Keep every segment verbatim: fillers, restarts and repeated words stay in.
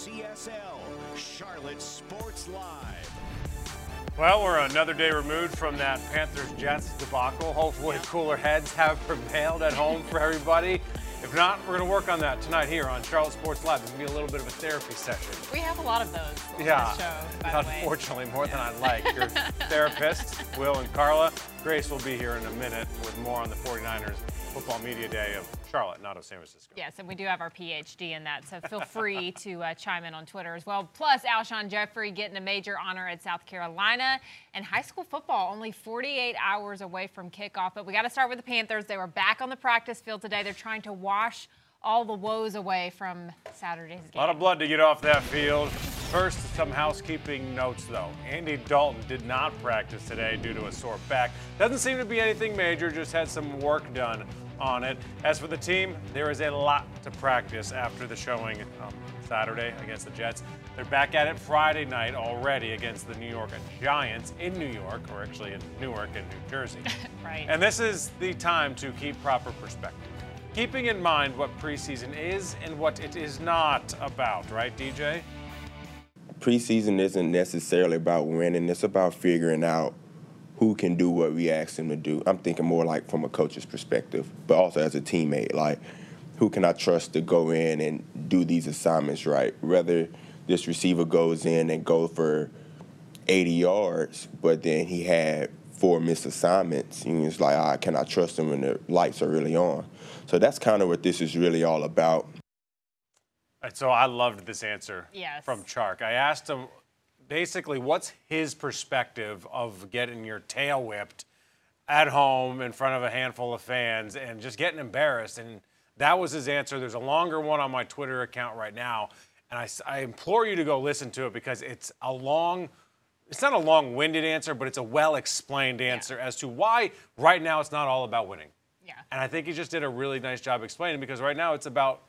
C S L, Charlotte Sports Live. Well, we're another day removed from that Panthers-Jets debacle. Hopefully cooler heads have prevailed at home for everybody. If not, we're going to work on that tonight here on Charlotte Sports Live. It's going to be a little bit of a therapy session. We have a lot of those on yeah, the show, by unfortunately, the way. more yeah. than I'd like. Your therapists, Will and Carla. Grace will be here in a minute with more on the forty-niners Football Media Day of Charlotte, not of San Francisco. Yes, and we do have our P H D in that, so feel free to uh, chime in on Twitter as well. Plus, Alshon Jeffrey getting a major honor at South Carolina. And high school football only forty-eight hours away from kickoff. But we got to start with the Panthers. They were back on the practice field today. They're trying to wash all the woes away from Saturday's game. A lot of blood to get off that field. First, some housekeeping notes, though. Andy Dalton did not practice today due to a sore back. Doesn't seem to be anything major, just had some work done on it. As for the team, there is a lot to practice after the showing um, Saturday against the Jets. They're back at it Friday night already against the New York Giants in New York, or actually in Newark in New Jersey. Right. And this is the time to keep proper perspective, keeping in mind what preseason is and what it is not about, right, D J? Preseason isn't necessarily about winning. It's about figuring out who can do what we ask them to do. I'm thinking more like from a coach's perspective, but also as a teammate, like who can I trust to go in and do these assignments right? Whether this receiver goes in and go for eighty yards, but then he had four missed assignments, and it's like, ah, can I trust him when the lights are really on? So that's kind of what this is really all about. So I loved this answer yes. from Chark. I asked him, basically, what's his perspective of getting your tail whipped at home in front of a handful of fans and just getting embarrassed? And that was his answer. There's a longer one on my Twitter account right now, and I, I implore you to go listen to it because it's a long, it's not a long-winded answer, but it's a well-explained answer yeah. as to why right now it's not all about winning. Yeah. And I think he just did a really nice job explaining because right now it's about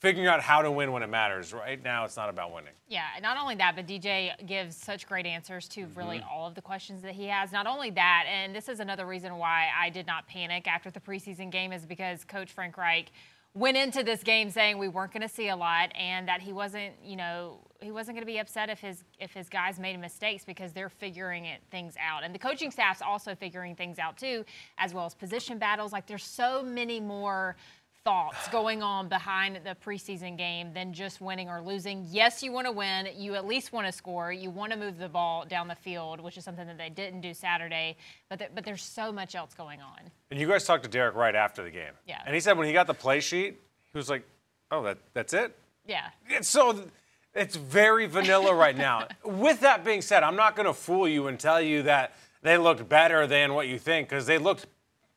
figuring out how to win when it matters. Right now, it's not about winning. Yeah, not only that, but D J gives such great answers to really all of the questions that he has. Not only that, and this is another reason why I did not panic after the preseason game is because Coach Frank Reich went into this game saying we weren't going to see a lot and that he wasn't, you know, he wasn't going to be upset if his if his guys made mistakes because they're figuring it, things out. And the coaching staff's also figuring things out too, as well as position battles. Like there's so many more thoughts going on behind the preseason game than just winning or losing. Yes, you want to win. You at least want to score. You want to move the ball down the field, which is something that they didn't do Saturday. But th but there's so much else going on. And you guys talked to Derek right after the game. Yeah. And he said when he got the play sheet, he was like, oh, that that's it? Yeah. It's so it's very vanilla right now. With that being said, I'm not going to fool you and tell you that they looked better than what you think because they looked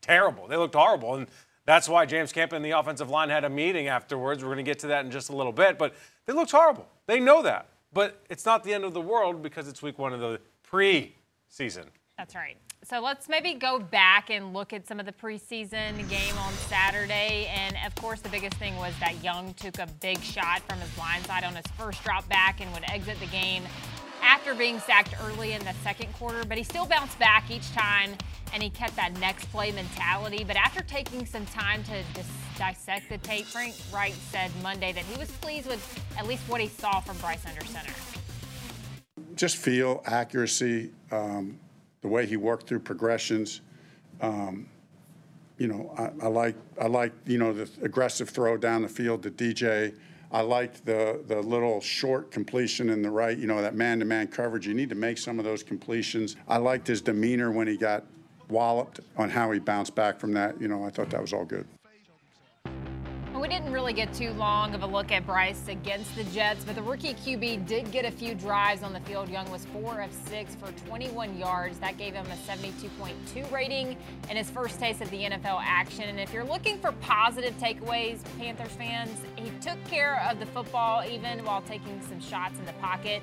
terrible. They looked horrible. And that's why James Campen and the offensive line had a meeting afterwards. We're going to get to that in just a little bit. But they looked horrible. They know that. But it's not the end of the world because it's week one of the preseason. That's right. So let's maybe go back and look at some of the preseason game on Saturday. And, of course, the biggest thing was that Young took a big shot from his blindside on his first drop back and would exit the game after being sacked early in the second quarter. But he still bounced back each time. And he kept that next play mentality. But after taking some time to dis dissect the tape, Frank Reich said Monday that he was pleased with at least what he saw from Bryce under center. Just feel, accuracy, um, the way he worked through progressions. Um, you know, I, I like, I like, you know, the aggressive throw down the field to D J. I liked the the little short completion in the right. You know, that man-to-man coverage. You need to make some of those completions. I liked his demeanor when he got walloped on how he bounced back from that. You know, I thought that was all good. We didn't really get too long of a look at Bryce against the Jets, but the rookie Q B did get a few drives on the field. Young was four of six for twenty-one yards. That gave him a seventy-two point two rating and his first taste of the N F L action. And if you're looking for positive takeaways, Panthers fans, he took care of the football even while taking some shots in the pocket.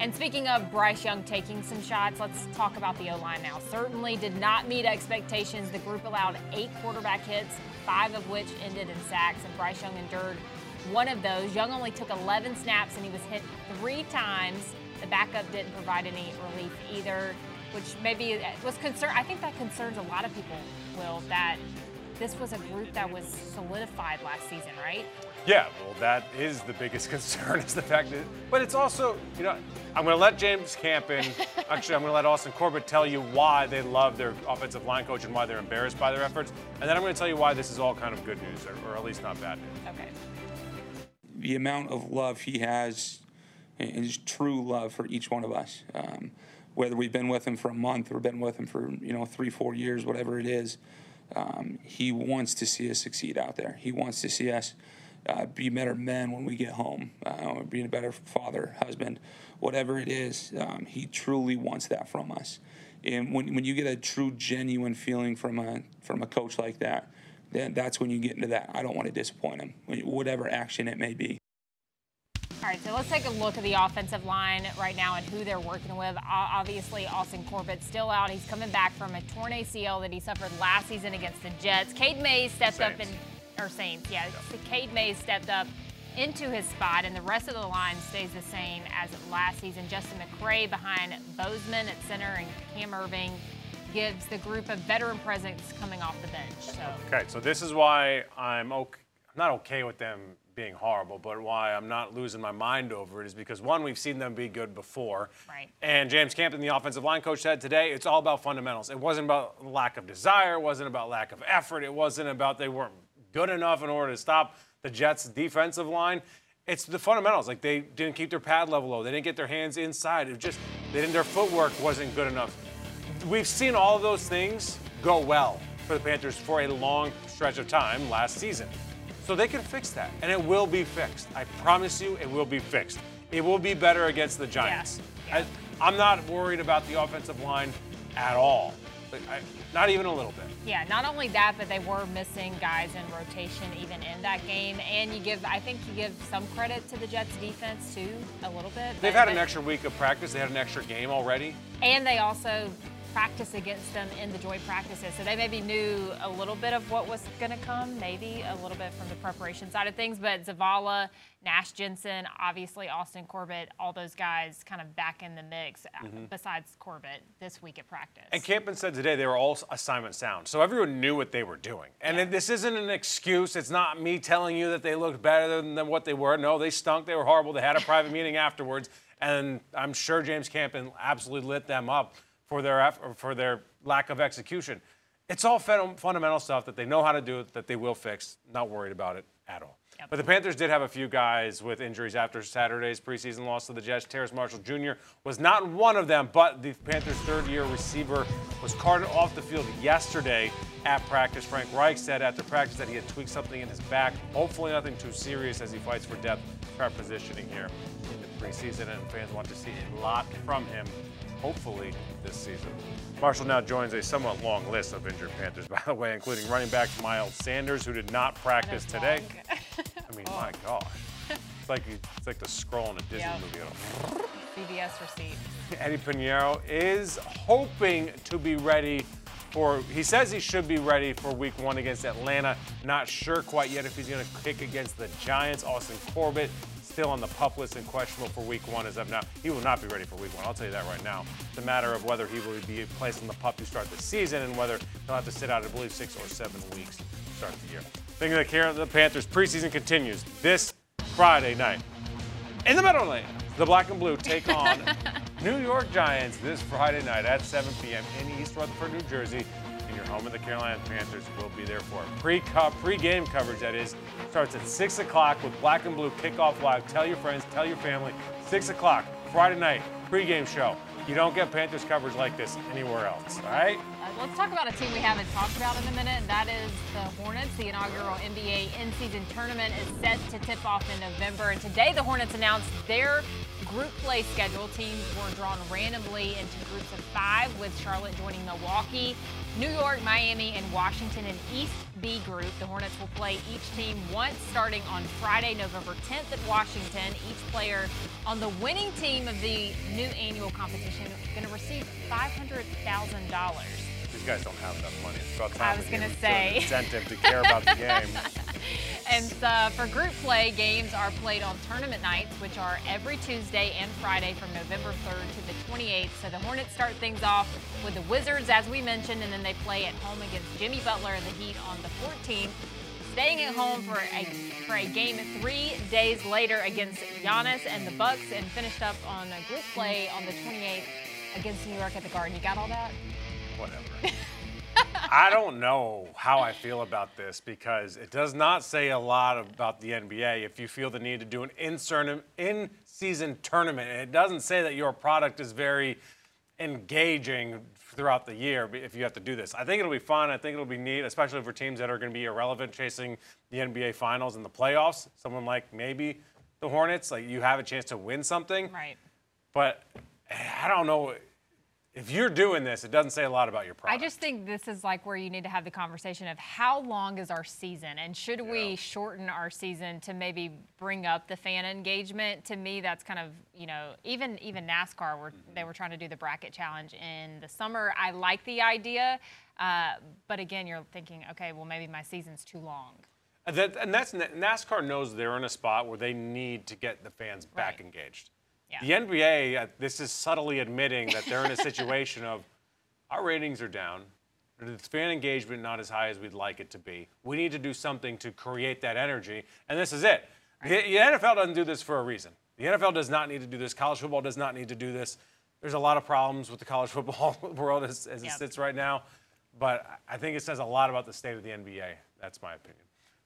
And speaking of Bryce Young taking some shots, let's talk about the O-line now. Certainly did not meet expectations. The group allowed eight quarterback hits, five of which ended in sacks, and Bryce Young endured one of those. Young only took eleven snaps, and he was hit three times. The backup didn't provide any relief either, which maybe was concern. I think that concerns a lot of people, Will, that this was a group that was solidified last season, right? Yeah, well, that is the biggest concern, is the fact that, but it's also, you know, I'm going to let James Campen, actually, I'm going to let Austin Corbett tell you why they love their offensive line coach and why they're embarrassed by their efforts, and then I'm going to tell you why this is all kind of good news, or, or at least not bad news. Okay. The amount of love he has is true love for each one of us. Um, whether we've been with him for a month or been with him for, you know, three, four years, whatever it is, um, he wants to see us succeed out there. He wants to see us Uh, be better men when we get home, uh, being a better father, husband, whatever it is. Um, he truly wants that from us. And when, when you get a true, genuine feeling from a from a coach like that, then that's when you get into that. I don't want to disappoint him, whatever action it may be. All right, so let's take a look at the offensive line right now and who they're working with. Obviously, Austin Corbett's still out. He's coming back from a torn A C L that he suffered last season against the Jets. Cade Mays stepped Saints. up and... Or Saints, yeah. Cade Mays stepped up into his spot, and the rest of the line stays the same as last season. Justin McCray behind Bozeman at center, and Cam Irving gives the group a veteran presence coming off the bench. So. Okay, so this is why I'm okay, not okay with them being horrible, but why I'm not losing my mind over it is because, one, we've seen them be good before. Right. And James Campen, the offensive line coach, said today it's all about fundamentals. It wasn't about lack of desire. It wasn't about lack of effort. It wasn't about they weren't good enough in order to stop the Jets' defensive line. It's the fundamentals. Like, they didn't keep their pad level low. They didn't get their hands inside. It just, they didn't, their footwork wasn't good enough. We've seen all of those things go well for the Panthers for a long stretch of time last season. So they can fix that, and it will be fixed. I promise you it will be fixed. It will be better against the Giants. Yeah. Yeah. I, I'm not worried about the offensive line at all. Like, I, not even a little bit. Yeah, not only that, but they were missing guys in rotation even in that game. And you give, I think you give some credit to the Jets defense too, a little bit. They've but, had an but, extra week of practice. They had an extra game already. And they also practice against them in the joint practices. So they maybe knew a little bit of what was going to come, maybe a little bit from the preparation side of things. But Zavala, Nash Jensen, obviously Austin Corbett, all those guys kind of back in the mix, mm-hmm. besides Corbett, this week at practice. And Campen said today they were all assignment sound, so everyone knew what they were doing. And yeah. this isn't an excuse. It's not me telling you that they looked better than, than what they were. No, they stunk. They were horrible. They had a private meeting afterwards. And I'm sure James Campen absolutely lit them up for their, for their lack of execution. It's all fundamental stuff that they know how to do, that they will fix. Not worried about it at all. Yep. But the Panthers did have a few guys with injuries after Saturday's preseason loss to the Jets. Terrace Marshall Junior was not one of them, but the Panthers' third-year receiver was carted off the field yesterday at practice. Frank Reich said after practice that he had tweaked something in his back, hopefully nothing too serious as he fights for depth prep positioning here in the preseason, and fans want to see a lot from him, hopefully this season. Marshall now joins a somewhat long list of injured Panthers, by the way, including running back Miles Sanders, who did not practice today. I mean, oh. my gosh. It's like, it's like the scroll in a Disney yep. movie. C B S receipt. Eddie Pinheiro is hoping to be ready for, he says he should be ready for week one against Atlanta. Not sure quite yet if he's going to kick against the Giants. Austin Corbett still on the pup list and questionable for week one as of now. He will not be ready for week one. I'll tell you that right now. It's a matter of whether he will be placed on the pup to start the season and whether he'll have to sit out, I believe, six or seven weeks to start the year. Thinking of the care of the Panthers, preseason continues this Friday night. In the Meadowlands, the black and blue take on New York Giants this Friday night at seven p m in East Rutherford, New Jersey. And your home of the Carolina Panthers will be there for it. Pre-cup, pre-game coverage, that is, starts at six o'clock with Black and Blue Kickoff Live. Tell your friends, tell your family, six o'clock, Friday night, pre-game show. You don't get Panthers coverage like this anywhere else, all right? Uh, let's talk about a team we haven't talked about in a minute, and that is the Hornets. The inaugural N B A in-season tournament is set to tip off in November, and today the Hornets announced their group play schedule. Teams were drawn randomly into groups of five, with Charlotte joining Milwaukee, New York, Miami, and Washington in East B group. The Hornets will play each team once, starting on Friday, November tenth at Washington. Each player on the winning team of the new annual competition is going to receive five hundred thousand dollars. These guys don't have enough money. It's about time I was going to say. It's an incentive to care about the game. And uh, for group play, games are played on tournament nights, which are every Tuesday and Friday from November third to the twenty-eighth. So the Hornets start things off with the Wizards, as we mentioned, and then they play at home against Jimmy Butler and the Heat on the fourteenth. Staying at home for a, for a game three days later against Giannis and the Bucks, and finished up on a group play on the twenty-eighth against New York at the Garden. You got all that? Whatever. I don't know how I feel about this, because it does not say a lot about the N B A if you feel the need to do an in-season tournament. And it doesn't say that your product is very engaging throughout the year if you have to do this. I think it'll be fun. I think it'll be neat, especially for teams that are going to be irrelevant chasing the N B A Finals and the playoffs. Someone like maybe the Hornets, like you have a chance to win something. Right. But I don't know. If you're doing this, it doesn't say a lot about your product. I just think this is like where you need to have the conversation of how long is our season, and should yeah. we shorten our season to maybe bring up the fan engagement? To me, that's kind of, you know, even even NASCAR, where mm-hmm. they were trying to do the bracket challenge in the summer. I like the idea, uh, but again, you're thinking, okay, well, maybe my season's too long. And, that, and that's NASCAR knows they're in a spot where they need to get the fans back right. engaged. Yeah. The N B A, uh, this is subtly admitting that they're in a situation of our ratings are down, the fan engagement not as high as we'd like it to be. We need to do something to create that energy, and this is it. Right. The, the N F L doesn't do this for a reason. The N F L does not need to do this. College football does not need to do this. There's a lot of problems with the college football world as, as yep. it sits right now, but I think it says a lot about the state of the N B A. That's my opinion.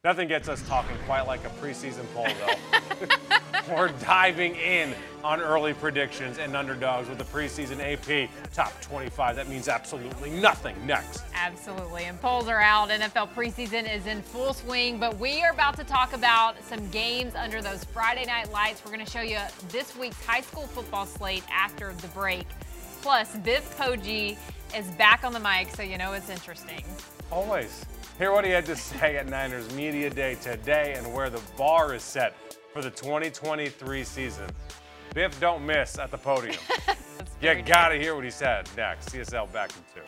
Nothing gets us talking quite like a preseason poll, though. We're diving in on early predictions and underdogs with the preseason A P Top twenty-five. That means absolutely nothing. Next. Absolutely. And polls are out. N F L preseason is in full swing, but we are about to talk about some games under those Friday night lights. We're going to show you this week's high school football slate after the break. Plus, Biff Poggi is back on the mic, so you know it's interesting. Always. Hear what he had to say at Niners Media Day today and where the bar is set for the twenty twenty-three season. Biff, don't miss at the podium. You gotta hear what he said next. C S L back in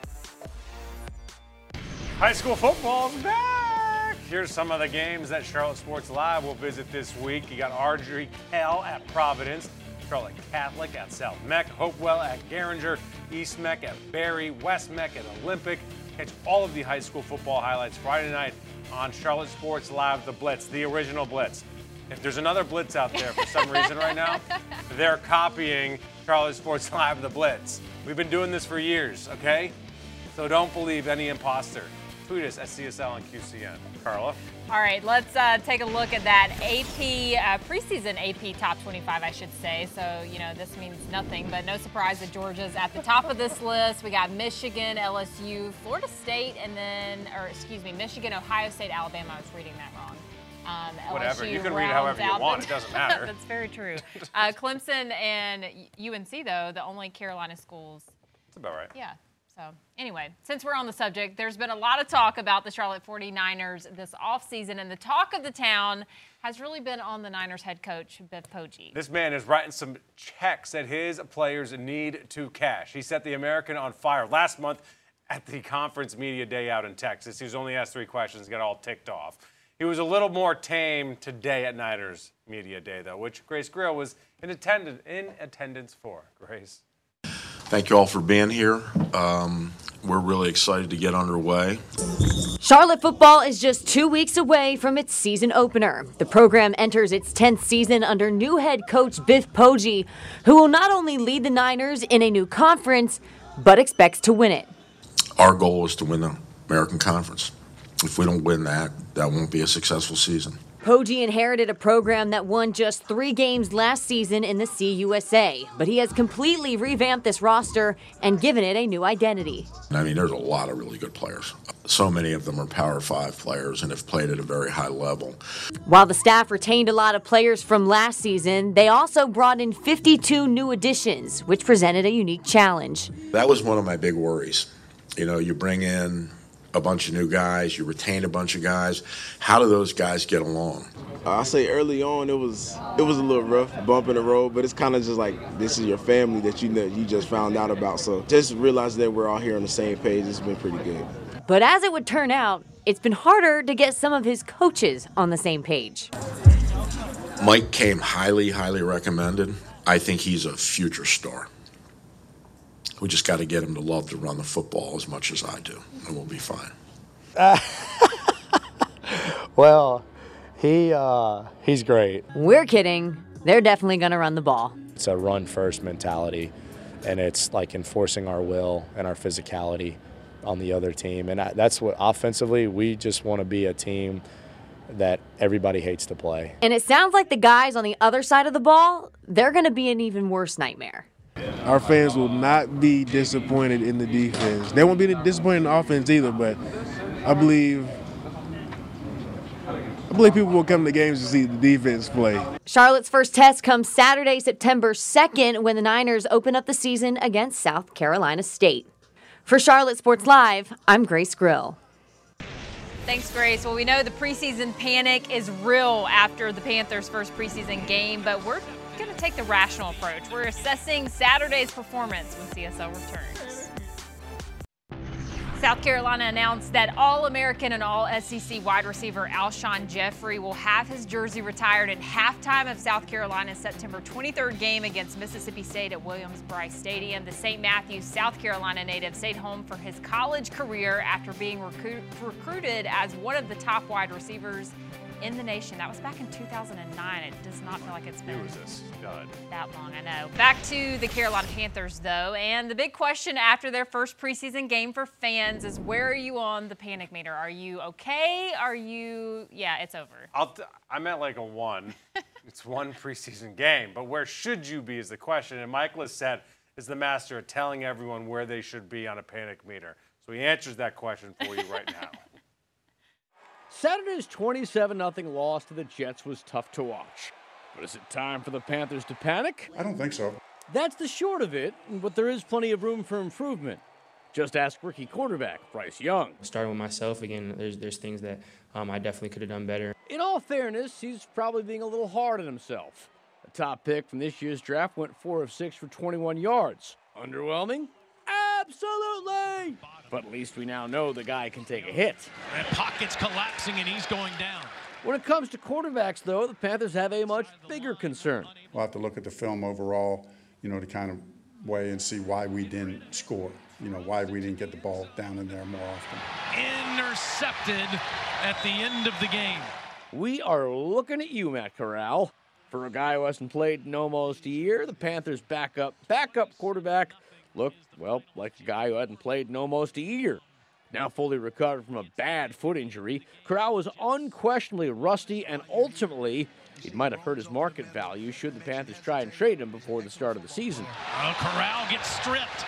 two. High school football's back. Here's some of the games that Charlotte Sports Live will visit this week. You got Ardrey Kell at Providence, Charlotte Catholic at South Mech, Hopewell at Garinger, East Mech at Barry, West Mech at Olympic. Catch all of the high school football highlights Friday night on Charlotte Sports Live, the Blitz, the original Blitz. If there's another Blitz out there for some reason right now, they're copying Charlotte Sports Live, the Blitz. We've been doing this for years, okay? So don't believe any imposter. Tweet us at C S L and Q C N. Carla? All right, let's uh, take a look at that A P, uh, preseason A P Top twenty-five, I should say. So, you know, this means nothing, but no surprise that Georgia's at the top of this list. We got Michigan, L S U, Florida State, and then, or excuse me, Michigan, Ohio State, Alabama. I was reading that wrong. Um, Whatever, you can read however you want. It doesn't matter. That's very true. Uh, Clemson and U N C, though, the only Carolina schools. That's about right. Yeah. So anyway, since we're on the subject, there's been a lot of talk about the Charlotte forty-niners this offseason, and the talk of the town has really been on the Niners head coach, Biff Poggi. This man is writing some checks that his players need to cash. He set the American on fire last month at the conference media day out in Texas. He was only asked three questions, got all ticked off. He was a little more tame today at Niners media day, though, which Grace Grill was in, attend in attendance for. Grace. Thank you all for being here. Um, we're really excited to get underway. Charlotte football is just two weeks away from its season opener. The program enters its tenth season under new head coach Biff Poggi, who will not only lead the Niners in a new conference, but expects to win it. Our goal is to win the American Conference. If we don't win that, that won't be a successful season. Poggi inherited a program that won just three games last season in the C U S A, but he has completely revamped this roster and given it a new identity. I mean, there's a lot of really good players. So many of them are Power Five players and have played at a very high level. While the staff retained a lot of players from last season, they also brought in fifty-two new additions, which presented a unique challenge. That was one of my big worries. You know, you bring in a bunch of new guys, you retain a bunch of guys. How do those guys get along? I say early on it was it was a little rough, bump in the road, but it's kind of just like this is your family that you know you just found out about. So just realize that we're all here on the same page. It's been pretty good. But as it would turn out, it's been harder to get some of his coaches on the same page. Mike came highly, highly recommended. I think he's a future star. We just got to get him to love to run the football as much as I do, and we'll be fine. Uh, well, he uh, he's great. We're kidding. They're definitely going to run the ball. It's a run-first mentality, and it's like enforcing our will and our physicality on the other team. And I, that's what, offensively, we just want to be a team that everybody hates to play. And it sounds like the guys on the other side of the ball, they're going to be an even worse nightmare. Our fans will not be disappointed in the defense. They won't be disappointed in the offense either, but I believe I believe people will come to games to see the defense play. Charlotte's first test comes Saturday, September second, when the Niners open up the season against South Carolina State. For Charlotte Sports Live, I'm Grace Grill. Thanks, Grace. Well, we know the preseason panic is real after the Panthers' first preseason game, but we're going to take the rational approach. We're assessing Saturday's performance when C S L returns. South Carolina announced that All-American and All-S E C wide receiver Alshon Jeffrey will have his jersey retired at halftime of South Carolina's September twenty-third game against Mississippi State at Williams-Brice Stadium. The Saint Matthews, South Carolina native stayed home for his college career after being recruit recruited as one of the top wide receivers in the nation. That was back in two thousand nine. It does not feel like it's been that long, I know. Back to the Carolina Panthers, though, and the big question after their first preseason game for fans is, where are you on the panic meter? Are you okay? Are you, yeah, it's over? I'll t I'm at like a one. It's one preseason game, but where should you be is the question, and Michael Lisette is the master at telling everyone where they should be on a panic meter. So he answers that question for you right now. Saturday's twenty-seven nothing loss to the Jets was tough to watch. But is it time for the Panthers to panic? I don't think so. That's the short of it, but there is plenty of room for improvement. Just ask rookie quarterback Bryce Young. Starting with myself again, there's, there's things that um, I definitely could have done better. In all fairness, he's probably being a little hard on himself. The top pick from this year's draft went four of six for twenty-one yards. Underwhelming? Absolutely! But at least we now know the guy can take a hit. That pocket's collapsing and he's going down. When it comes to quarterbacks, though, the Panthers have a much bigger concern. We'll have to look at the film overall, you know, to kind of weigh and see why we didn't score, you know, why we didn't get the ball down in there more often. Intercepted at the end of the game. We are looking at you, Matt Corral. For a guy who hasn't played in almost a year, the Panthers' backup, backup quarterback looked, well, like a guy who hadn't played in almost a year. Now fully recovered from a bad foot injury, Corral was unquestionably rusty, and ultimately, it might have hurt his market value should the Panthers try and trade him before the start of the season. Well, Corral gets stripped.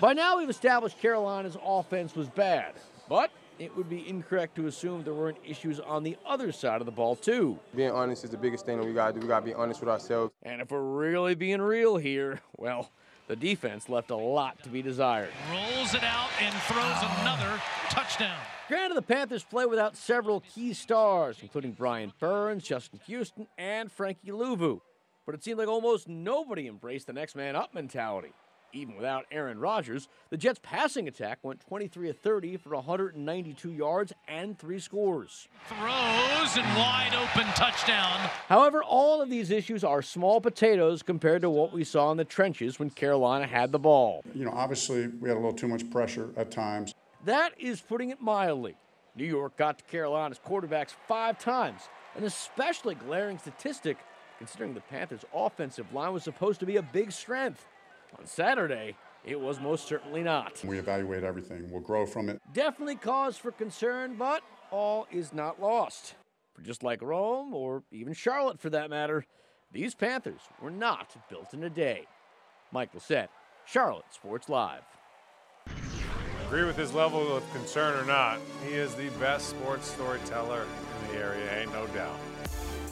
By now, we've established Carolina's offense was bad, but it would be incorrect to assume there weren't issues on the other side of the ball, too. Being honest is the biggest thing that we got to do. We got to be honest with ourselves. And if we're really being real here, well, the defense left a lot to be desired. Rolls it out and throws another touchdown. Granted, the Panthers play without several key stars, including Brian Burns, Justin Houston, and Frankie Luvu. But it seemed like almost nobody embraced the next man up mentality. Even without Aaron Rodgers, the Jets' passing attack went twenty-three of thirty for one hundred ninety-two yards and three scores. Throws and wide open touchdown. However, all of these issues are small potatoes compared to what we saw in the trenches when Carolina had the ball. You know, obviously, we had a little too much pressure at times. That is putting it mildly. New York got to Carolina's quarterbacks five times, an especially glaring statistic considering the Panthers' offensive line was supposed to be a big strength. On Saturday, it was most certainly not. We evaluate everything. We'll grow from it. Definitely cause for concern, but all is not lost. For just like Rome, or even Charlotte for that matter, these Panthers were not built in a day. Mike Lisette, Charlotte Sports Live. Agree with his level of concern or not, he is the best sports storyteller in the area, ain't no doubt.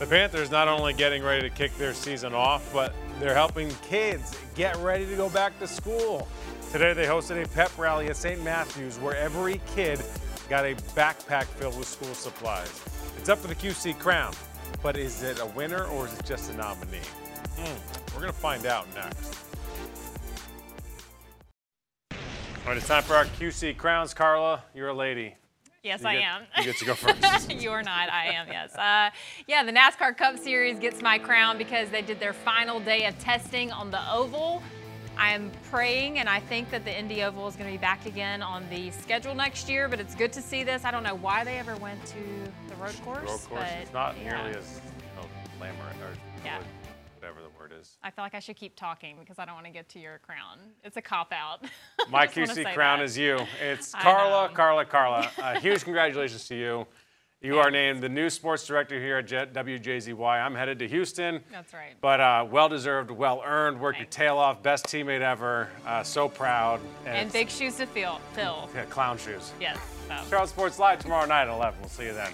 The Panthers not only getting ready to kick their season off, but they're helping kids get ready to go back to school. Today they hosted a pep rally at Saint Matthews where every kid got a backpack filled with school supplies. It's up for the Q C crown, but is it a winner or is it just a nominee? Mm, we're gonna find out next. All right, it's time for our Q C crowns, Carla. You're a lady. Yes, you I get, am. You get to go first. You are not. I am, yes. Uh, yeah, the NASCAR Cup Series gets my crown because they did their final day of testing on the oval. I am praying, and I think that the Indy Oval is going to be back again on the schedule next year, but it's good to see this. I don't know why they ever went to the road course. Road course. But it's not yeah. nearly as you know, glamorous or yeah. whatever the word is. I feel like I should keep talking because I don't want to get to your crown. It's a cop-out. My Q C crown that. is you. It's Carla, Carla, Carla. Uh, huge congratulations to you. You are named the new sports director here at W J Z Y. I'm headed to Houston. That's right. But uh, well-deserved, well-earned, worked Thanks. your tail off, best teammate ever. Uh, so proud. And, and big shoes to fill. Phil. Yeah, clown shoes. Yes. So. Charlotte Sports Live tomorrow night at eleven. We'll see you then.